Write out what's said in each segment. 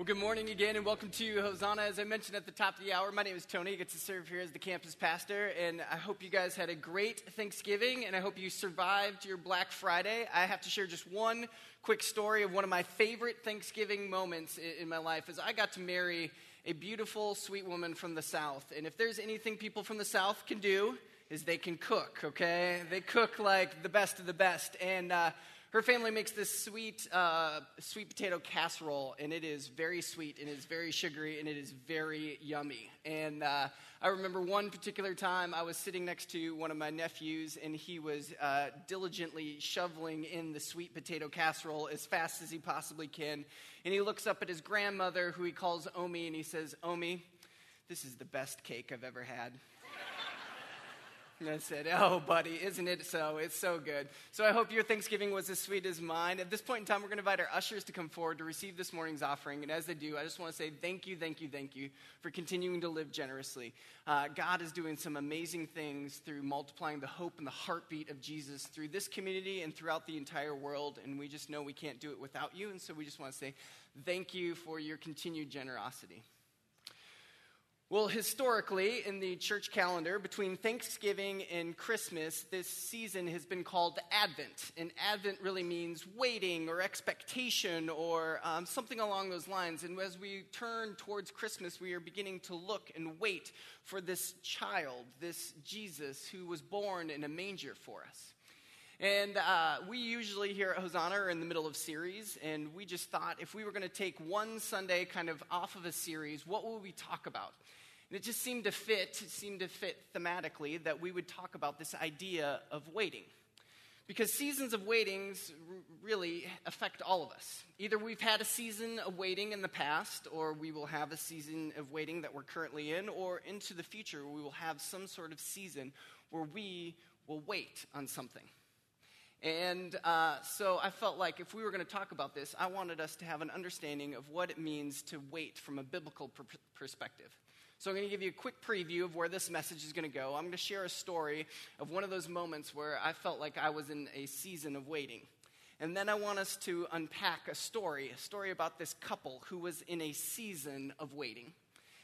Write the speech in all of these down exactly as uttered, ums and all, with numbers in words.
Well, good morning again, and welcome to Hosanna. As I mentioned at the top of the hour, my name is Tony. I get to serve here as the campus pastor, and I hope you guys had a great Thanksgiving, and I hope you survived your Black Friday. I have to share just one quick story of one of my favorite Thanksgiving moments in my life, is I got to marry a beautiful, sweet woman from the South. And if there's anything people from the South can do, is they can cook, okay? They cook like the best of the best, and uh her family makes this sweet uh, sweet potato casserole, and it is very sweet, and it is very sugary, and it is very yummy. And uh, I remember one particular time I was sitting next to one of my nephews, and he was uh, diligently shoveling in the sweet potato casserole as fast as he possibly can. And he looks up at his grandmother, who he calls Omi, and he says, "Omi, this is the best cake I've ever had." And I said, "Oh, buddy, isn't it so? It's so good." So I hope your Thanksgiving was as sweet as mine. At this point in time, we're going to invite our ushers to come forward to receive this morning's offering. And as they do, I just want to say thank you, thank you, thank you for continuing to live generously. Uh, God is doing some amazing things through multiplying the hope and the heartbeat of Jesus through this community and throughout the entire world. And we just know we can't do it without you. And so we just want to say thank you for your continued generosity. Well, historically, in the church calendar, between Thanksgiving and Christmas, this season has been called Advent. And Advent really means waiting or expectation or um, something along those lines. And as we turn towards Christmas, we are beginning to look and wait for this child, this Jesus who was born in a manger for us. And uh, we usually here at Hosanna are in the middle of series, and we just thought if we were going to take one Sunday kind of off of a series, what will we talk about? And it just seemed to fit, it seemed to fit thematically that we would talk about this idea of waiting. Because seasons of waitings r- really affect all of us. Either we've had a season of waiting in the past, or we will have a season of waiting that we're currently in, or into the future we will have some sort of season where we will wait on something. And uh, so I felt like if we were going to talk about this, I wanted us to have an understanding of what it means to wait from a biblical pr- perspective. So I'm going to give you a quick preview of where this message is going to go. I'm going to share a story of one of those moments where I felt like I was in a season of waiting. And then I want us to unpack a story, a story about this couple who was in a season of waiting.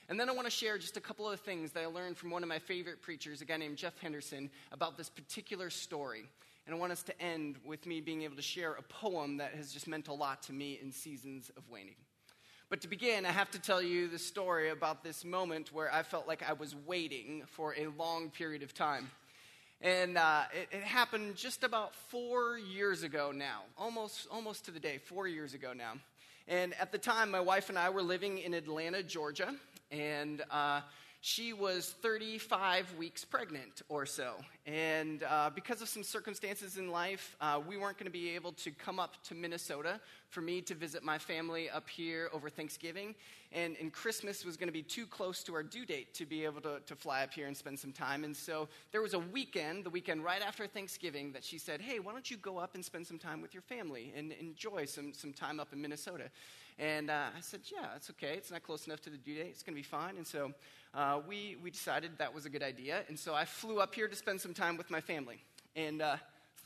And then I want to share just a couple of things that I learned from one of my favorite preachers, a guy named Jeff Henderson, about this particular story. And I want us to end with me being able to share a poem that has just meant a lot to me in seasons of waiting. But to begin, I have to tell you the story about this moment where I felt like I was waiting for a long period of time. And uh, it, it happened just about four years ago now, almost almost to the day, four years ago now. And at the time, my wife and I were living in Atlanta, Georgia, and uh, she was thirty-five weeks pregnant or so. And uh, because of some circumstances in life, uh, we weren't going to be able to come up to Minnesota for me to visit my family up here over Thanksgiving. And, and Christmas was going to be too close to our due date to be able to, to fly up here and spend some time. And so there was a weekend, the weekend right after Thanksgiving, that she said, "Hey, why don't you go up and spend some time with your family and enjoy some, some time up in Minnesota?" And uh, I said, "Yeah, that's okay. It's not close enough to the due date. It's going to be fine." And so uh, we, we decided that was a good idea. And so I flew up here to spend some time with my family. And uh,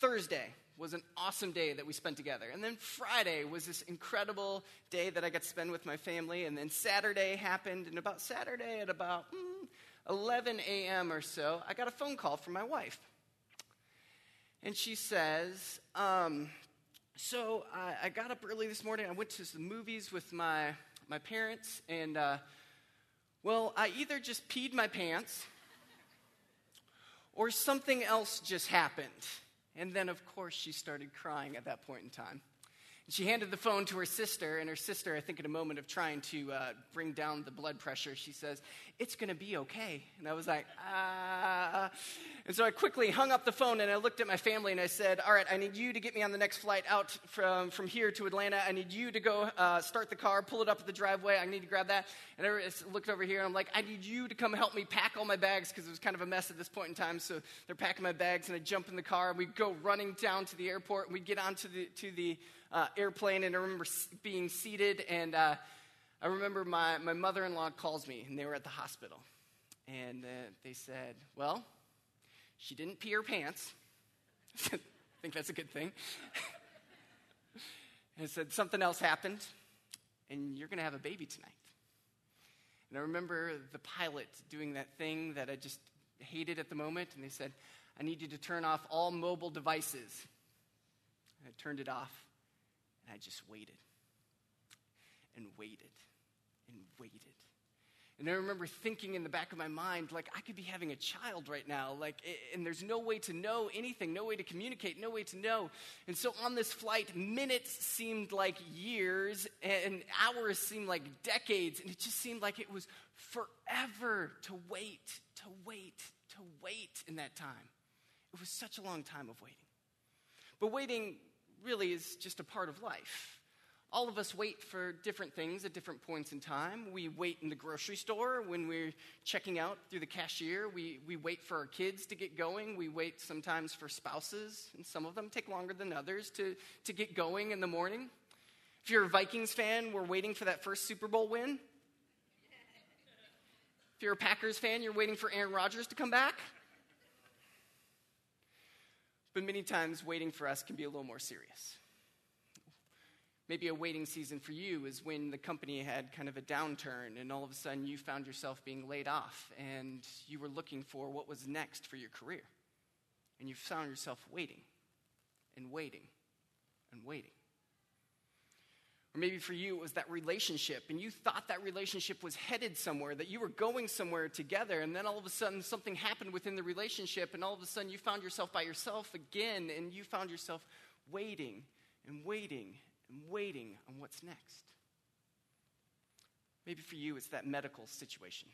Thursday was an awesome day that we spent together. And then Friday was this incredible day that I got to spend with my family. And then Saturday happened. And about Saturday at about mm, eleven a.m. or so, I got a phone call from my wife. And she says, um... So I, I got up early this morning. I went to the movies with my, my parents, and, uh, well, I either just peed my pants or something else just happened. And then, of course, she started crying at that point in time. And she handed the phone to her sister, and her sister, I think in a moment of trying to uh, bring down the blood pressure, she says, "It's going to be okay." And I was like, ah. And so I quickly hung up the phone, and I looked at my family, and I said, "All right, I need you to get me on the next flight out from, from here to Atlanta. I need you to go uh, start the car, pull it up at the driveway. I need to grab that." And I looked over here, and I'm like, "I need you to come help me pack all my bags," because it was kind of a mess at this point in time. So they're packing my bags, and I jump in the car, and we go running down to the airport, and we get onto the, to the uh, airplane, and I remember being seated, and uh, I remember my, my mother-in-law calls me, and they were at the hospital, and uh, they said, "Well, she didn't pee her pants." I think that's a good thing. And I said, "Something else happened," and you're going to have a baby tonight. And I remember the pilot doing that thing that I just hated at the moment, and they said, I need you to turn off all mobile devices. And I turned it off, and I just waited and waited and waited. And I remember thinking in the back of my mind, like, I could be having a child right now, like, and there's no way to know anything, no way to communicate, no way to know. And so on this flight, minutes seemed like years, and hours seemed like decades, and it just seemed like it was forever to wait, to wait, to wait in that time. It was such a long time of waiting. But waiting really is just a part of life. All of us wait for different things at different points in time. We wait in the grocery store when we're checking out through the cashier. We we wait for our kids to get going. We wait sometimes for spouses, and some of them take longer than others to, to get going in the morning. If you're a Vikings fan, we're waiting for that first Super Bowl win. If you're a Packers fan, you're waiting for Aaron Rodgers to come back. But many times, waiting for us can be a little more serious. Maybe a waiting season for you is when the company had kind of a downturn and all of a sudden you found yourself being laid off and you were looking for what was next for your career. And you found yourself waiting and waiting and waiting. Or maybe for you it was that relationship and you thought that relationship was headed somewhere, that you were going somewhere together, and then all of a sudden something happened within the relationship and all of a sudden you found yourself by yourself again and you found yourself waiting and waiting and waiting on what's next. Maybe for you, it's that medical situation.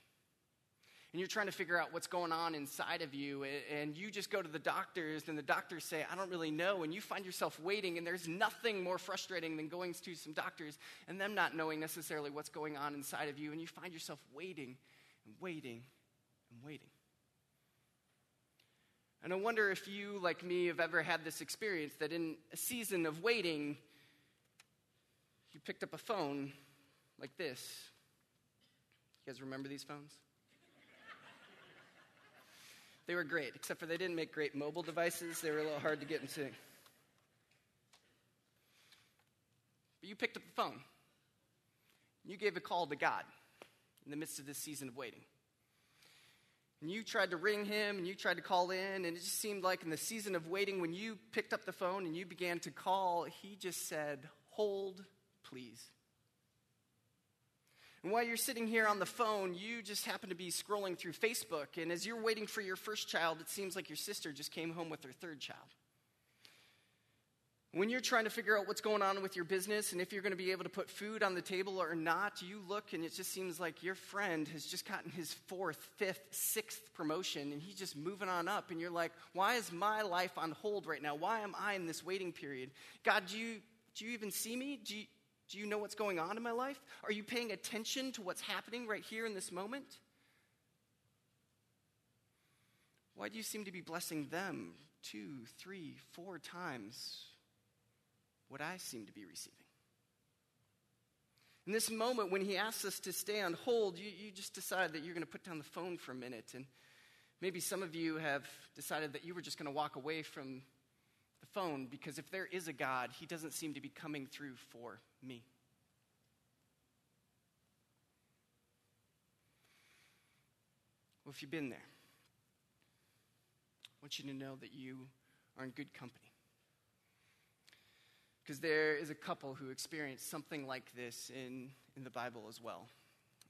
And you're trying to figure out what's going on inside of you, and you just go to the doctors, and the doctors say, I don't really know, and you find yourself waiting, and there's nothing more frustrating than going to some doctors and them not knowing necessarily what's going on inside of you, and you find yourself waiting and waiting and waiting. And I wonder if you, like me, have ever had this experience that in a season of waiting, you picked up a phone like this. You guys remember these phones? They were great, except for they didn't make great mobile devices. They were a little hard to get into. But you picked up the phone. You gave a call to God in the midst of this season of waiting. And you tried to ring him, and you tried to call in, and it just seemed like in the season of waiting, when you picked up the phone and you began to call, he just said, hold, please. And while you're sitting here on the phone, you just happen to be scrolling through Facebook, and as you're waiting for your first child, it seems like your sister just came home with her third child. When you're trying to figure out what's going on with your business and if you're going to be able to put food on the table or not, you look and it just seems like your friend has just gotten his fourth, fifth, sixth promotion, and he's just moving on up, and you're like, why is my life on hold right now? Why am I in this waiting period? God, do you do you even see me? Do you Do you know what's going on in my life? Are you paying attention to what's happening right here in this moment? Why do you seem to be blessing them two, three, four times what I seem to be receiving? In this moment when he asks us to stay on hold, you, you just decide that you're going to put down the phone for a minute. And maybe some of you have decided that you were just going to walk away from the phone, because if there is a God, he doesn't seem to be coming through for me. Well, if you've been there, I want you to know that you are in good company. Because there is a couple who experienced something like this in, in the Bible as well.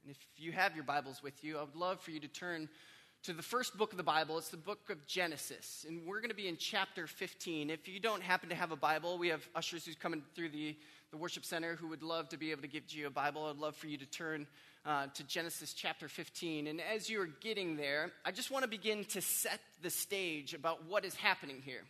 And if you have your Bibles with you, I would love for you to turn to the first book of the Bible. It's the book of Genesis, and we're going to be in chapter fifteen. If you don't happen to have a Bible, we have ushers who's coming through the, the worship center who would love to be able to give you a Bible. I'd love for you to turn uh, to Genesis chapter fifteen, and as you are getting there, I just want to begin to set the stage about what is happening here.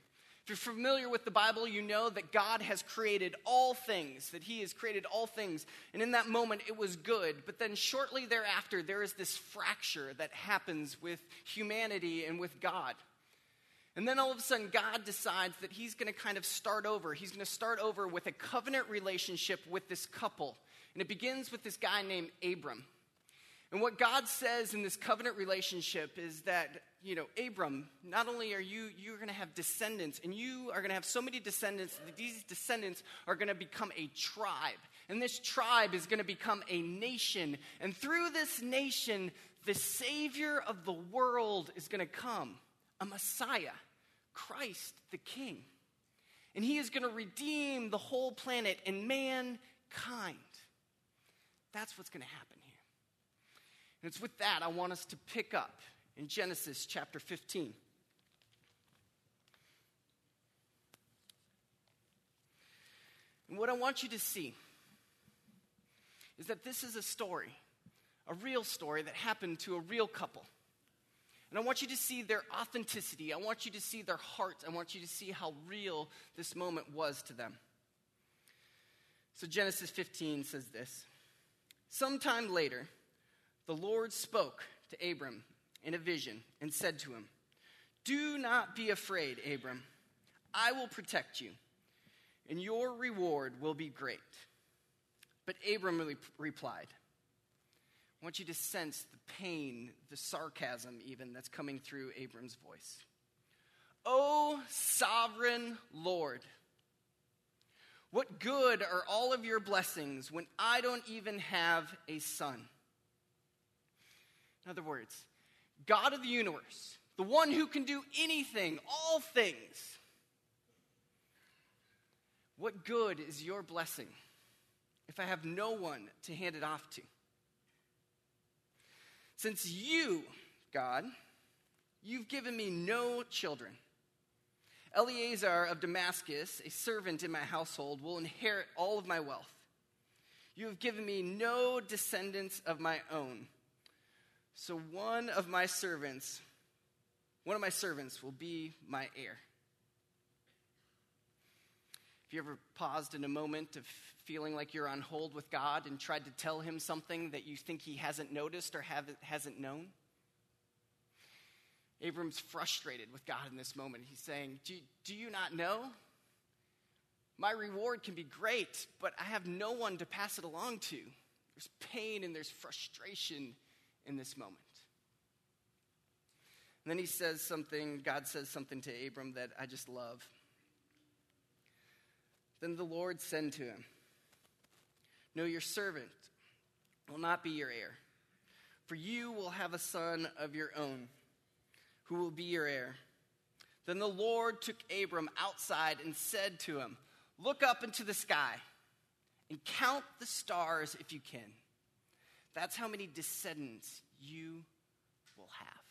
If you're familiar with the Bible, you know that God has created all things, that he has created all things. And in that moment, it was good. But then shortly thereafter, there is this fracture that happens with humanity and with God. And then all of a sudden, God decides that he's going to kind of start over. He's going to start over with a covenant relationship with this couple. And it begins with this guy named Abram. And what God says in this covenant relationship is that, you know, Abram, not only are you, you're going to have descendants, and you are going to have so many descendants that these descendants are going to become a tribe. And this tribe is going to become a nation. And through this nation, the Savior of the world is going to come, a Messiah, Christ the King. And he is going to redeem the whole planet and mankind. That's what's going to happen here. And it's with that I want us to pick up in Genesis chapter fifteen. And what I want you to see is that this is a story, a real story that happened to a real couple. And I want you to see their authenticity. I want you to see their hearts. I want you to see how real this moment was to them. So Genesis fifteen says this. Sometime later, the Lord spoke to Abram in a vision and said to him, "Do not be afraid, Abram. I will protect you, and your reward will be great." But Abram re- replied. I want you to sense the pain, the sarcasm even, that's coming through Abram's voice. "O sovereign Lord, what good are all of your blessings when I don't even have a son?" In other words, God of the universe, the one who can do anything, all things. What good is your blessing if I have no one to hand it off to? Since you, God, you've given me no children, Eleazar of Damascus, a servant in my household, will inherit all of my wealth. You have given me no descendants of my own, so one of my servants, one of my servants will be my heir. If you ever paused in a moment of feeling like you're on hold with God and tried to tell him something that you think he hasn't noticed or have, hasn't known? Abram's frustrated with God in this moment. He's saying, do, do you not know? My reward can be great, but I have no one to pass it along to. There's pain and there's frustration in this moment. And then he says something, God says something to Abram that I just love. Then the Lord said to him, "No, your servant will not be your heir, for you will have a son of your own who will be your heir." Then the Lord took Abram outside and said to him, "Look up into the sky and count the stars if you can. That's how many descendants you will have."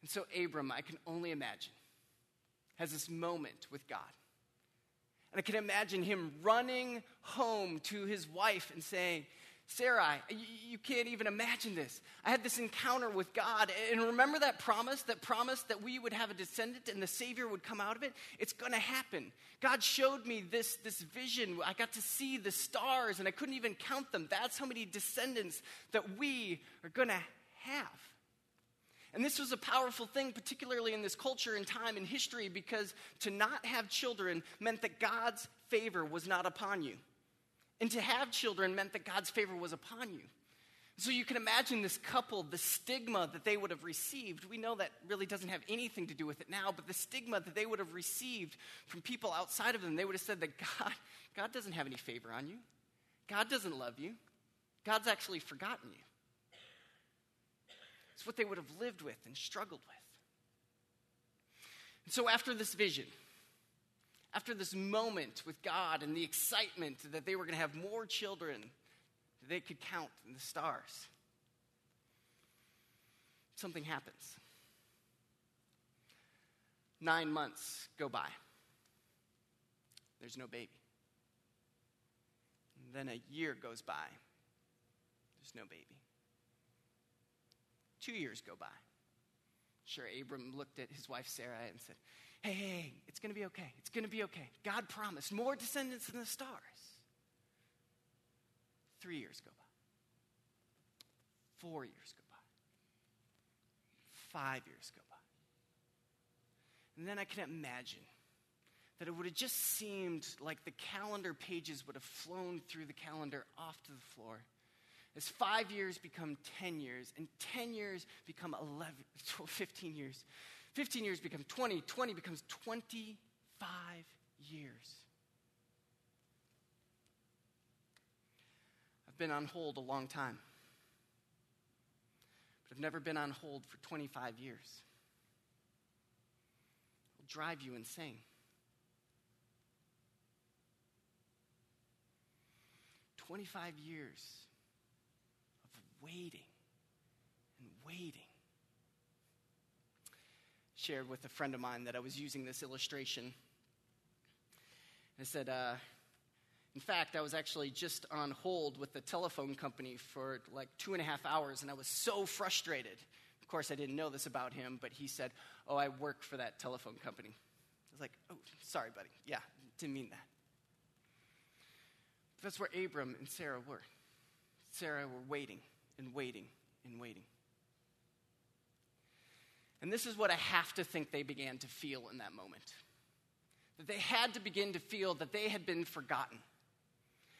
And so Abram, I can only imagine, has this moment with God. And I can imagine him running home to his wife and saying, "Sarai, you, you can't even imagine this. I had this encounter with God. And remember that promise, that promise that we would have a descendant and the Savior would come out of it? It's going to happen. God showed me this, this vision. I got to see the stars and I couldn't even count them. That's how many descendants that we are going to have." And this was a powerful thing, particularly in this culture and time and history, because to not have children meant that God's favor was not upon you. And to have children meant that God's favor was upon you. So you can imagine this couple, the stigma that they would have received. We know that really doesn't have anything to do with it now, but the stigma that they would have received from people outside of them, they would have said that God, God doesn't have any favor on you. God doesn't love you. God's actually forgotten you. It's what they would have lived with and struggled with. And so after this vision, after this moment with God and the excitement that they were going to have more children that they could count in the stars, something happens. Nine months go by. There's no baby. And then a year goes by. There's no baby. Two years go by. Sure, Abram looked at his wife Sarah and said, hey, hey, hey, it's going to be okay. It's going to be okay. God promised more descendants than the stars. Three years go by. Four years go by. Five years go by. And then I can imagine that it would have just seemed like the calendar pages would have flown through the calendar off to the floor. As five years become ten years, and ten years become eleven, twelve, fifteen years, fifteen years become twenty, twenty becomes twenty-five years. I've been on hold a long time, but I've never been on hold for twenty-five years. It'll drive you insane. twenty-five years of waiting and waiting. Shared with a friend of mine that I was using this illustration. And I said, uh, in fact, I was actually just on hold with the telephone company for like two and a half hours, and I was so frustrated. Of course, I didn't know this about him, but he said, oh, I work for that telephone company. I was like, oh, sorry, buddy. Yeah, didn't mean that. That's where Abram and Sarah were. Sarah were waiting and waiting and waiting. And this is what I have to think they began to feel in that moment. That they had to begin to feel that they had been forgotten.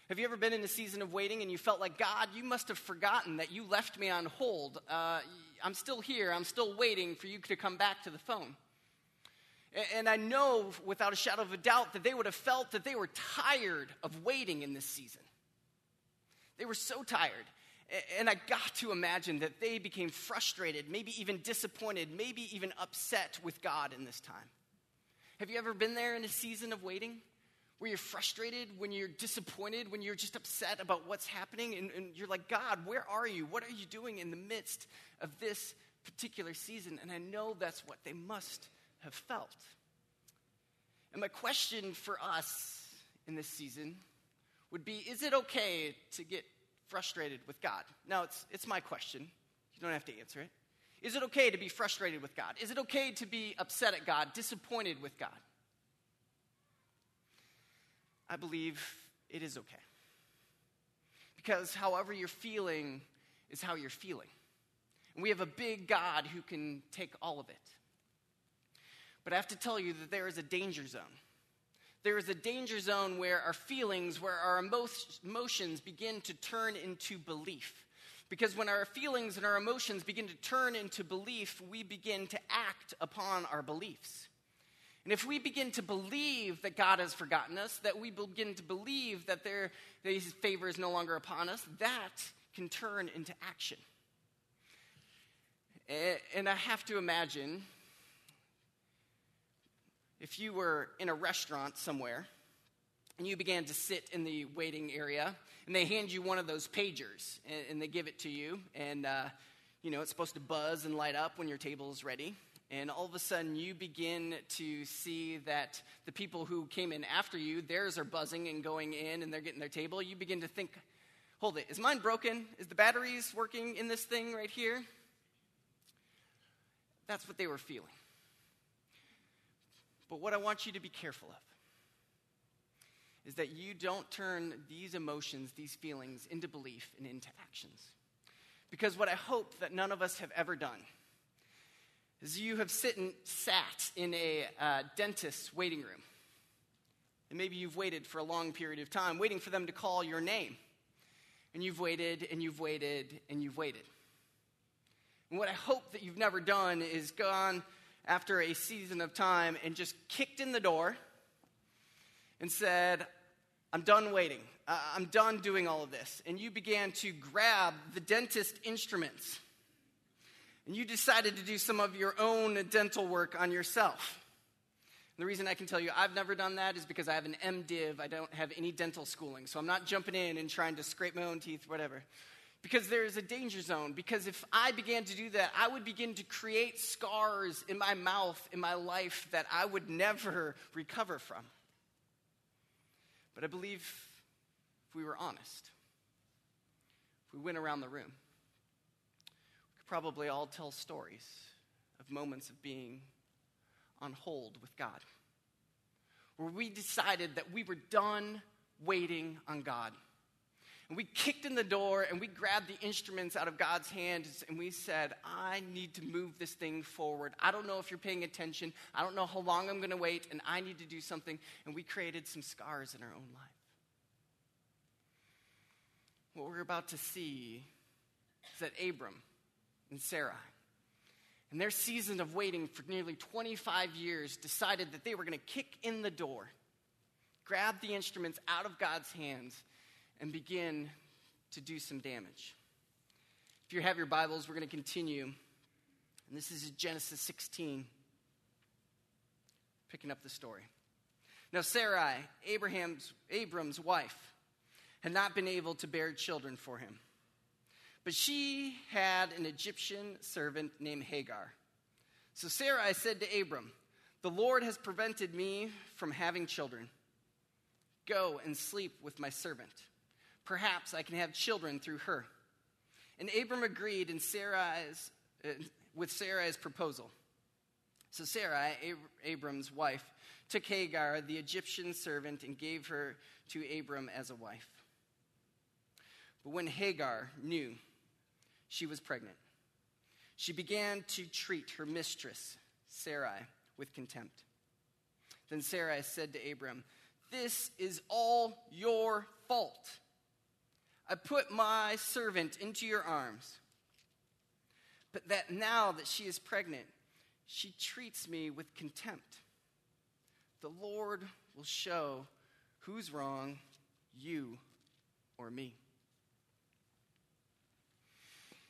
Have you ever been in a season of waiting and you felt like, God, you must have forgotten that you left me on hold. Uh, I'm still here. I'm still waiting for you to come back to the phone. And I know without a shadow of a doubt that they would have felt that they were tired of waiting in this season. They were so tired. And I got to imagine that they became frustrated, maybe even disappointed, maybe even upset with God in this time. Have you ever been there in a season of waiting where you're frustrated, when you're disappointed, when you're just upset about what's happening? And, and you're like, God, where are you? What are you doing in the midst of this particular season? And I know that's what they must have felt. And my question for us in this season would be, is it okay to get frustrated with God? Now, it's it's my question. You don't have to answer it. Is it okay to be frustrated with God? Is it okay to be upset at God, disappointed with God? I believe it is okay. Because however you're feeling is how you're feeling. And we have a big God who can take all of it. But I have to tell you that there is a danger zone. There is a danger zone where our feelings, where our emotions begin to turn into belief. Because when our feelings and our emotions begin to turn into belief, we begin to act upon our beliefs. And if we begin to believe that God has forgotten us, that we begin to believe that, there, that his favor is no longer upon us, that can turn into action. And I have to imagine, if you were in a restaurant somewhere and you began to sit in the waiting area and they hand you one of those pagers and, and they give it to you and, uh, you know, it's supposed to buzz and light up when your table is ready, and all of a sudden you begin to see that the people who came in after you, theirs are buzzing and going in and they're getting their table, you begin to think, hold it, is mine broken? Is the batteries working in this thing right here? That's what they were feeling. But what I want you to be careful of is that you don't turn these emotions, these feelings, into belief and into actions. Because what I hope that none of us have ever done is you have sit and sat in a uh, dentist's waiting room. And maybe you've waited for a long period of time, waiting for them to call your name. And you've waited, and you've waited, and you've waited. And what I hope that you've never done is gone after a season of time and just kicked in the door and said, I'm done waiting. Uh, I'm done doing all of this. And you began to grab the dentist instruments. And you decided to do some of your own dental work on yourself. And the reason I can tell you I've never done that is because I have an MDiv. I don't have any dental schooling. So I'm not jumping in and trying to scrape my own teeth, whatever. Because there is a danger zone. Because if I began to do that, I would begin to create scars in my mouth, in my life, that I would never recover from. But I believe if we were honest, if we went around the room, we could probably all tell stories of moments of being on hold with God, where we decided that we were done waiting on God. And we kicked in the door and we grabbed the instruments out of God's hands and we said, I need to move this thing forward. I don't know if you're paying attention. I don't know how long I'm going to wait, and I need to do something. And we created some scars in our own life. I what we're about to see is that Abram and Sarai, in their season of waiting for nearly twenty-five years, decided that they were going to kick in the door, grab the instruments out of God's hands, and begin to do some damage. If you have your Bibles, we're going to continue. And this is Genesis sixteen, picking up the story. Now Sarai, Abraham's, Abram's wife, had not been able to bear children for him. But she had an Egyptian servant named Hagar. So Sarai said to Abram, "The Lord has prevented me from having children. Go and sleep with my servant. Perhaps I can have children through her." And Abram agreed in Sarai's, uh, with Sarai's proposal. So Sarai, Ab- Abram's wife, took Hagar, the Egyptian servant, and gave her to Abram as a wife. But when Hagar knew she was pregnant, she began to treat her mistress, Sarai, with contempt. Then Sarai said to Abram, "This is all your fault. I put my servant into your arms. But that now that she is pregnant, she treats me with contempt. The Lord will show who's wrong, you or me."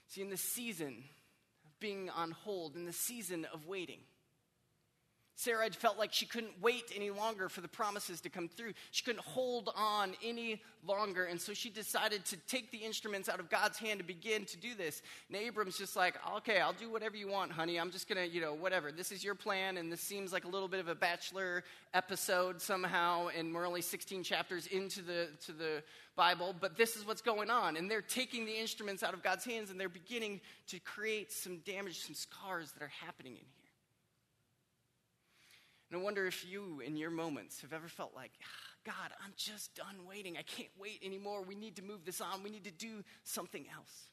See, in the season of being on hold, in the season of waiting, Sarah felt like she couldn't wait any longer for the promises to come through. She couldn't hold on any longer, and so she decided to take the instruments out of God's hand to begin to do this. And Abram's just like, "Okay, I'll do whatever you want, honey. I'm just going to, you know, whatever. This is your plan," and this seems like a little bit of a Bachelor episode somehow, and we're only sixteen chapters into the to the Bible, but this is what's going on. And they're taking the instruments out of God's hands, and they're beginning to create some damage, some scars that are happening in here. And I wonder if you, in your moments, have ever felt like, "God, I'm just done waiting. I can't wait anymore. We need to move this on. We need to do something else."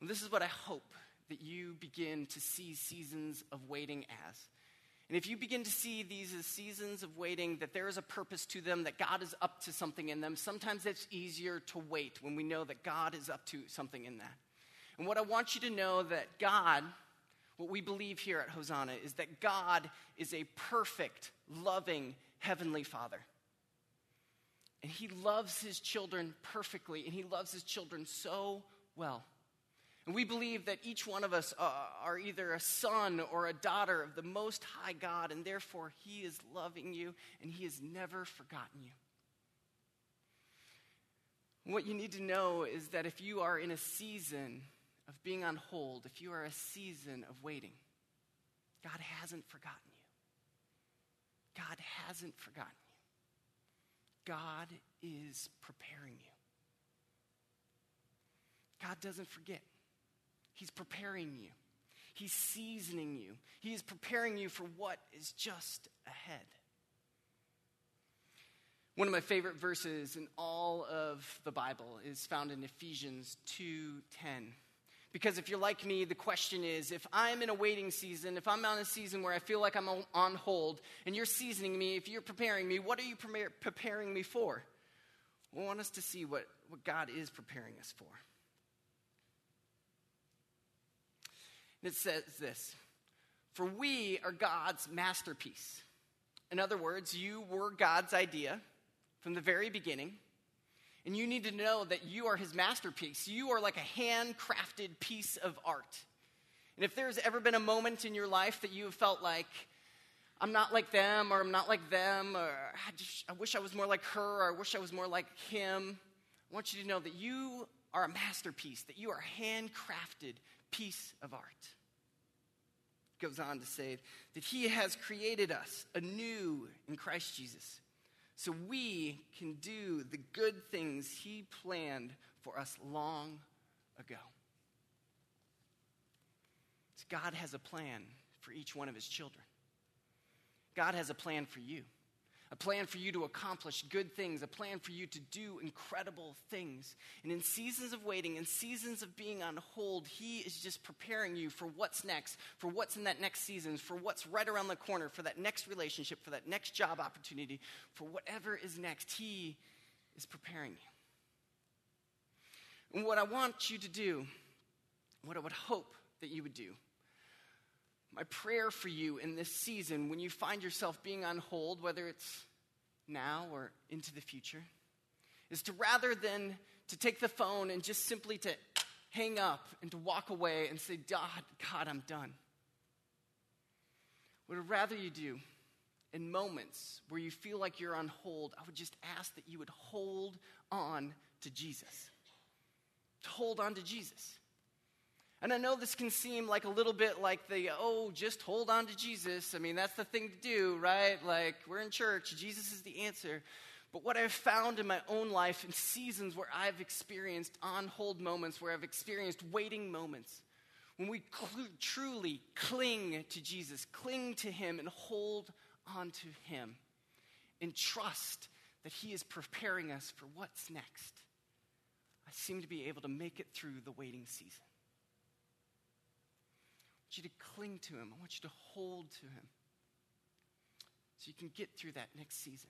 Well, this is what I hope that you begin to see seasons of waiting as. And if you begin to see these as seasons of waiting, that there is a purpose to them, that God is up to something in them, sometimes it's easier to wait when we know that God is up to something in that. And what I want you to know that God... what we believe here at Hosanna is that God is a perfect, loving, heavenly Father. And he loves his children perfectly, and he loves his children so well. And we believe that each one of us uh, are either a son or a daughter of the Most High God, and therefore he is loving you, and he has never forgotten you. And what you need to know is that if you are in a season of being on hold, if you are a season of waiting, God hasn't forgotten you. God hasn't forgotten you. God is preparing you. God doesn't forget. He's preparing you. He's seasoning you. He is preparing you for what is just ahead. One of my favorite verses in all of the Bible is found in Ephesians two ten. Because if you're like me, the question is, if I'm in a waiting season, if I'm on a season where I feel like I'm on hold, and you're seasoning me, if you're preparing me, what are you pre- preparing me for? We want us to see what, what God is preparing us for. And it says this, "For we are God's masterpiece." In other words, you were God's idea from the very beginning. And you need to know that you are his masterpiece. You are like a handcrafted piece of art. And if there's ever been a moment in your life that you have felt like, "I'm not like them," or "I'm not like them," or I, just, I wish I was more like her," or "I wish I was more like him," I want you to know that you are a masterpiece, that you are a handcrafted piece of art. It goes on to say that he has created us anew in Christ Jesus, so we can do the good things he planned for us long ago. So God has a plan for each one of his children. God has a plan for you. A plan for you to accomplish good things. A plan for you to do incredible things. And in seasons of waiting, in seasons of being on hold, he is just preparing you for what's next. For what's in that next season. For what's right around the corner. For that next relationship. For that next job opportunity. For whatever is next, he is preparing you. And what I want you to do, what I would hope that you would do, my prayer for you in this season, when you find yourself being on hold, whether it's now or into the future, is to rather than to take the phone and just simply to hang up and to walk away and say, God, God, I'm done. What I'd rather you do in moments where you feel like you're on hold, I would just ask that you would hold on to Jesus. To hold on to Jesus. And I know this can seem like a little bit like the, oh, just hold on to Jesus. I mean, that's the thing to do, right? Like, we're in church. Jesus is the answer. But what I've found in my own life in seasons where I've experienced on-hold moments, where I've experienced waiting moments, when we cl- truly cling to Jesus, cling to him and hold on to him and trust that he is preparing us for what's next, I seem to be able to make it through the waiting season. I want you to cling to him. I want you to hold to him so you can get through that next season.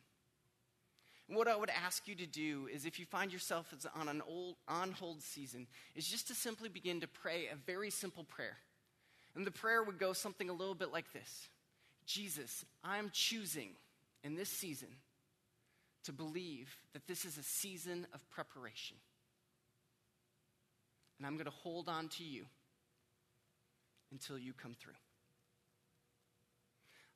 And what I would ask you to do is, if you find yourself on an old, on-hold season, is just to simply begin to pray a very simple prayer. And the prayer would go something a little bit like this. Jesus, I'm choosing in this season to believe that this is a season of preparation. And I'm going to hold on to you until you come through.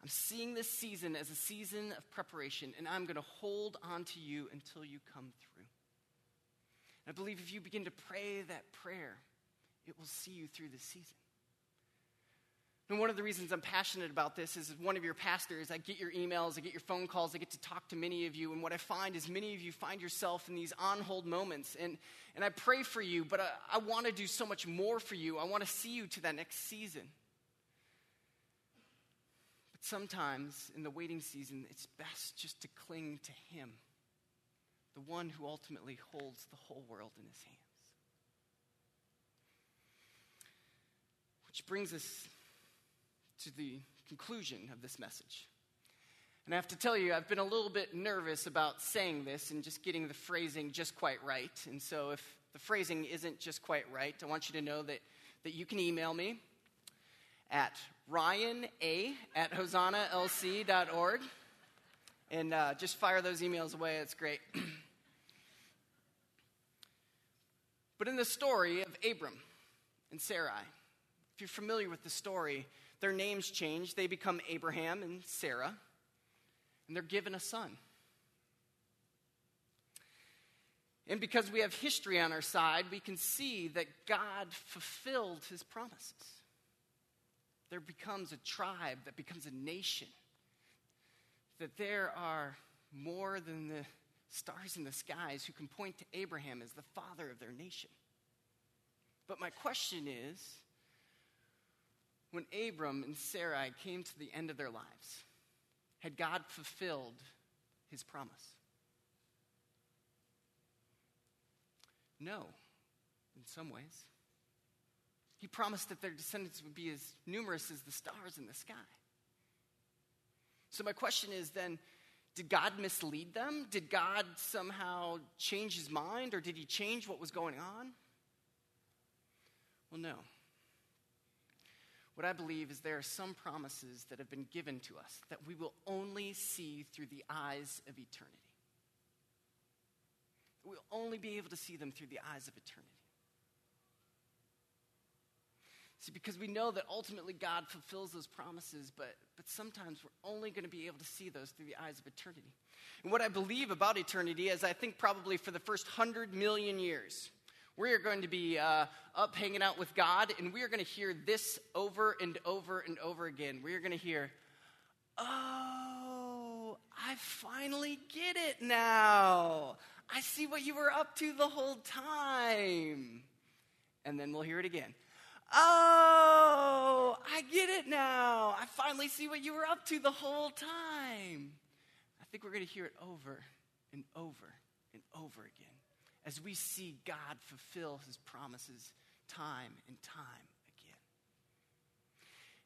I'm seeing this season as a season of preparation, and I'm going to hold on to you until you come through. And I believe if you begin to pray that prayer, it will see you through this season. And one of the reasons I'm passionate about this is, as one of your pastors, I get your emails, I get your phone calls, I get to talk to many of you, and what I find is many of you find yourself in these on-hold moments, and, and I pray for you, but I, I want to do so much more for you. I want to see you to that next season. But sometimes, in the waiting season, it's best just to cling to him, the one who ultimately holds the whole world in his hands. Which brings us to the conclusion of this message. And I have to tell you, I've been a little bit nervous about saying this and just getting the phrasing just quite right. And so if the phrasing isn't just quite right, I want you to know that, that you can email me at Ryan A at Hosanna L C dot org. And uh, just fire those emails away. It's great. But in the story of Abram and Sarai, if you're familiar with the story, their names change. They become Abraham and Sarah, and they're given a son. And because we have history on our side, we can see that God fulfilled his promises. There becomes a tribe that becomes a nation, that there are more than the stars in the skies who can point to Abraham as the father of their nation. But my question is, when Abram and Sarai came to the end of their lives, had God fulfilled his promise? No, in some ways. He promised that their descendants would be as numerous as the stars in the sky. So my question is then, did God mislead them? Did God somehow change his mind, or did he change what was going on? Well, no. What I believe is there are some promises that have been given to us that we will only see through the eyes of eternity. We'll only be able to see them through the eyes of eternity. See, because we know that ultimately God fulfills those promises, but, but sometimes we're only going to be able to see those through the eyes of eternity. And what I believe about eternity is, I think probably for the first hundred million years, we are going to be uh, up hanging out with God, and we are going to hear this over and over and over again. We are going to hear, oh, I finally get it now. I see what you were up to the whole time. And then we'll hear it again. Oh, I get it now. I finally see what you were up to the whole time. I think we're going to hear it over and over and over again, as we see God fulfill his promises time and time again.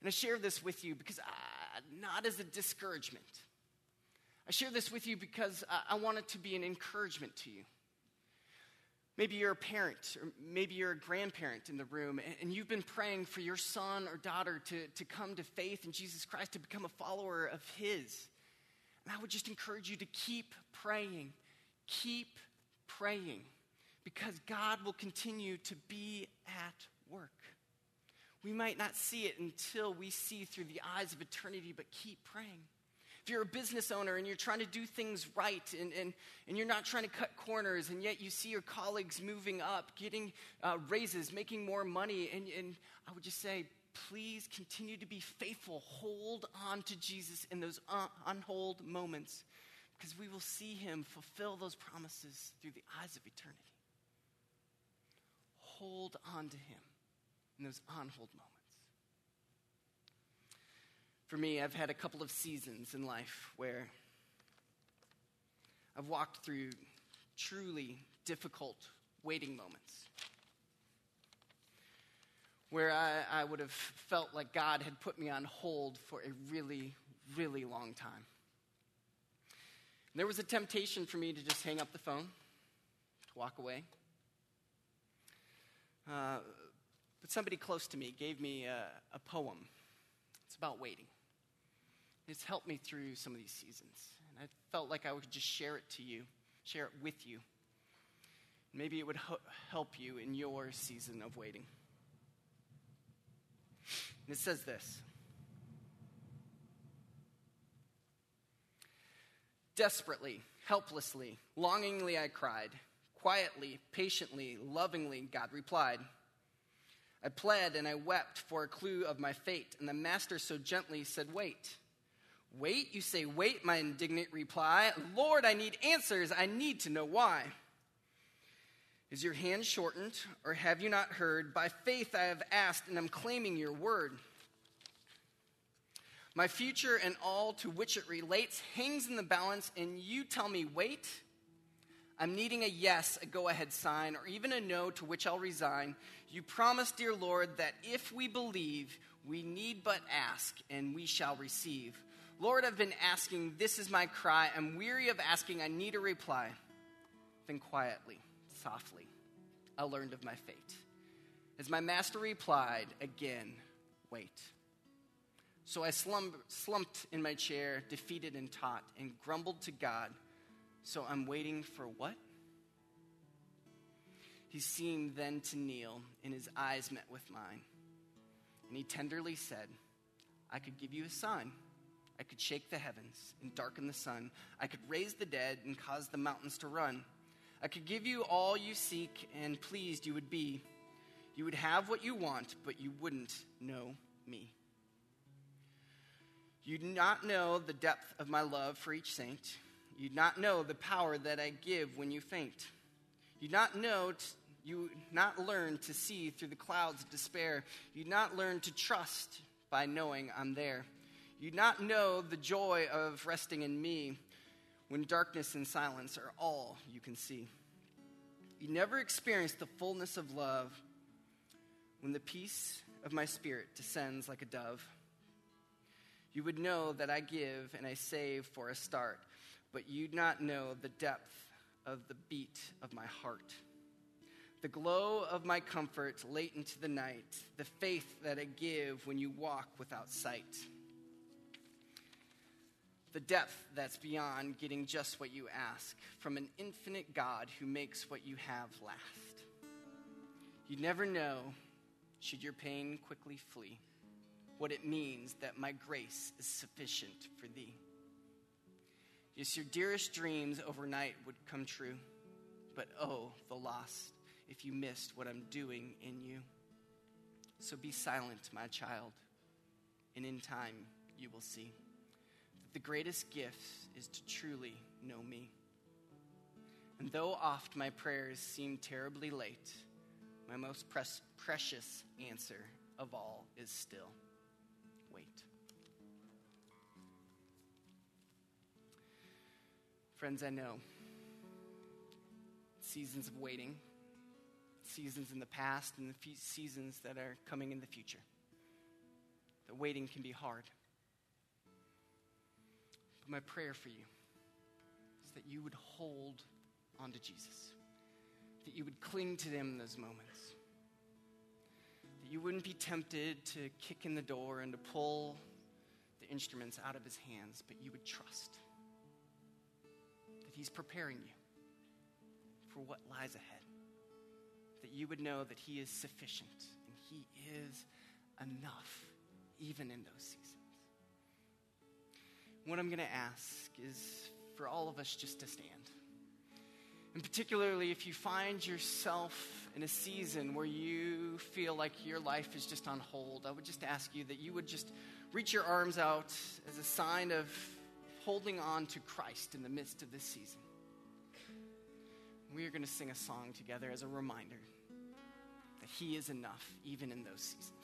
And I share this with you because, I, not as a discouragement. I share this with you because I, I want it to be an encouragement to you. Maybe you're a parent, or maybe you're a grandparent in the room, and you've been praying for your son or daughter to, to come to faith in Jesus Christ, to become a follower of his. And I would just encourage you to keep praying. Keep praying, because God will continue to be at work. We might not see it until we see through the eyes of eternity, but keep praying. If you're a business owner and you're trying to do things right and, and, and you're not trying to cut corners, and yet you see your colleagues moving up, getting uh, raises, making more money, and, and I would just say, please continue to be faithful. Hold on to Jesus in those un- unhold moments, because we will see him fulfill those promises through the eyes of eternity. Hold on to him in those on-hold moments. For me, I've had a couple of seasons in life where I've walked through truly difficult waiting moments, where I, I would have felt like God had put me on hold for a really, really long time. And there was a temptation for me to just hang up the phone, to walk away. Uh, but somebody close to me gave me a, a poem. It's about waiting. It's helped me through some of these seasons. And I felt like I would just share it to you, share it with you. Maybe it would ho- help you in your season of waiting. And it says this. Desperately, helplessly, longingly I cried. Quietly, patiently, lovingly, God replied. I pled and I wept for a clue of my fate, and the master so gently said, wait. Wait, you say, wait, my indignant reply. Lord, I need answers. I need to know why. Is your hand shortened, or have you not heard? By faith I have asked, and I'm claiming your word. My future and all to which it relates hangs in the balance, and you tell me, wait. I'm needing a yes, a go-ahead sign, or even a no to which I'll resign. You promise, dear Lord, that if we believe, we need but ask, and we shall receive. Lord, I've been asking, this is my cry. I'm weary of asking, I need a reply. Then quietly, softly, I learned of my fate. As my master replied, again, wait. So I slumber, slumped in my chair, defeated and taught, and grumbled to God, so I'm waiting for what? He seemed then to kneel, and his eyes met with mine. And he tenderly said, I could give you a sign. I could shake the heavens and darken the sun. I could raise the dead and cause the mountains to run. I could give you all you seek, and pleased you would be. You would have what you want, but you wouldn't know me. You do not know the depth of my love for each saint. You'd not know the power that I give when you faint. You'd not know, t- you'd not learn to see through the clouds of despair. You'd not learn to trust by knowing I'm there. You'd not know the joy of resting in me when darkness and silence are all you can see. You never experienced the fullness of love when the peace of my spirit descends like a dove. You would know that I give and I save for a start, but you'd not know the depth of the beat of my heart. The glow of my comfort late into the night, the faith that I give when you walk without sight. The depth that's beyond getting just what you ask from an infinite God who makes what you have last. You'd never know, should your pain quickly flee, what it means that my grace is sufficient for thee. Yes, your dearest dreams overnight would come true, but oh, the loss, if you missed what I'm doing in you. So be silent, my child, and in time you will see that the greatest gift is to truly know me. And though oft my prayers seem terribly late, my most pres- precious answer of all is still, wait. Friends, I know seasons of waiting, seasons in the past, and the seasons that are coming in the future. The waiting can be hard. But my prayer for you is that you would hold on to Jesus, that you would cling to them in those moments. That you wouldn't be tempted to kick in the door and to pull the instruments out of his hands, but you would trust that he's preparing you for what lies ahead. That you would know that he is sufficient and he is enough, even in those seasons. What I'm going to ask is for all of us just to stand. And particularly if you find yourself in a season where you feel like your life is just on hold, I would just ask you that you would just reach your arms out as a sign of holding on to Christ in the midst of this season. We are going to sing a song together as a reminder that he is enough even in those seasons.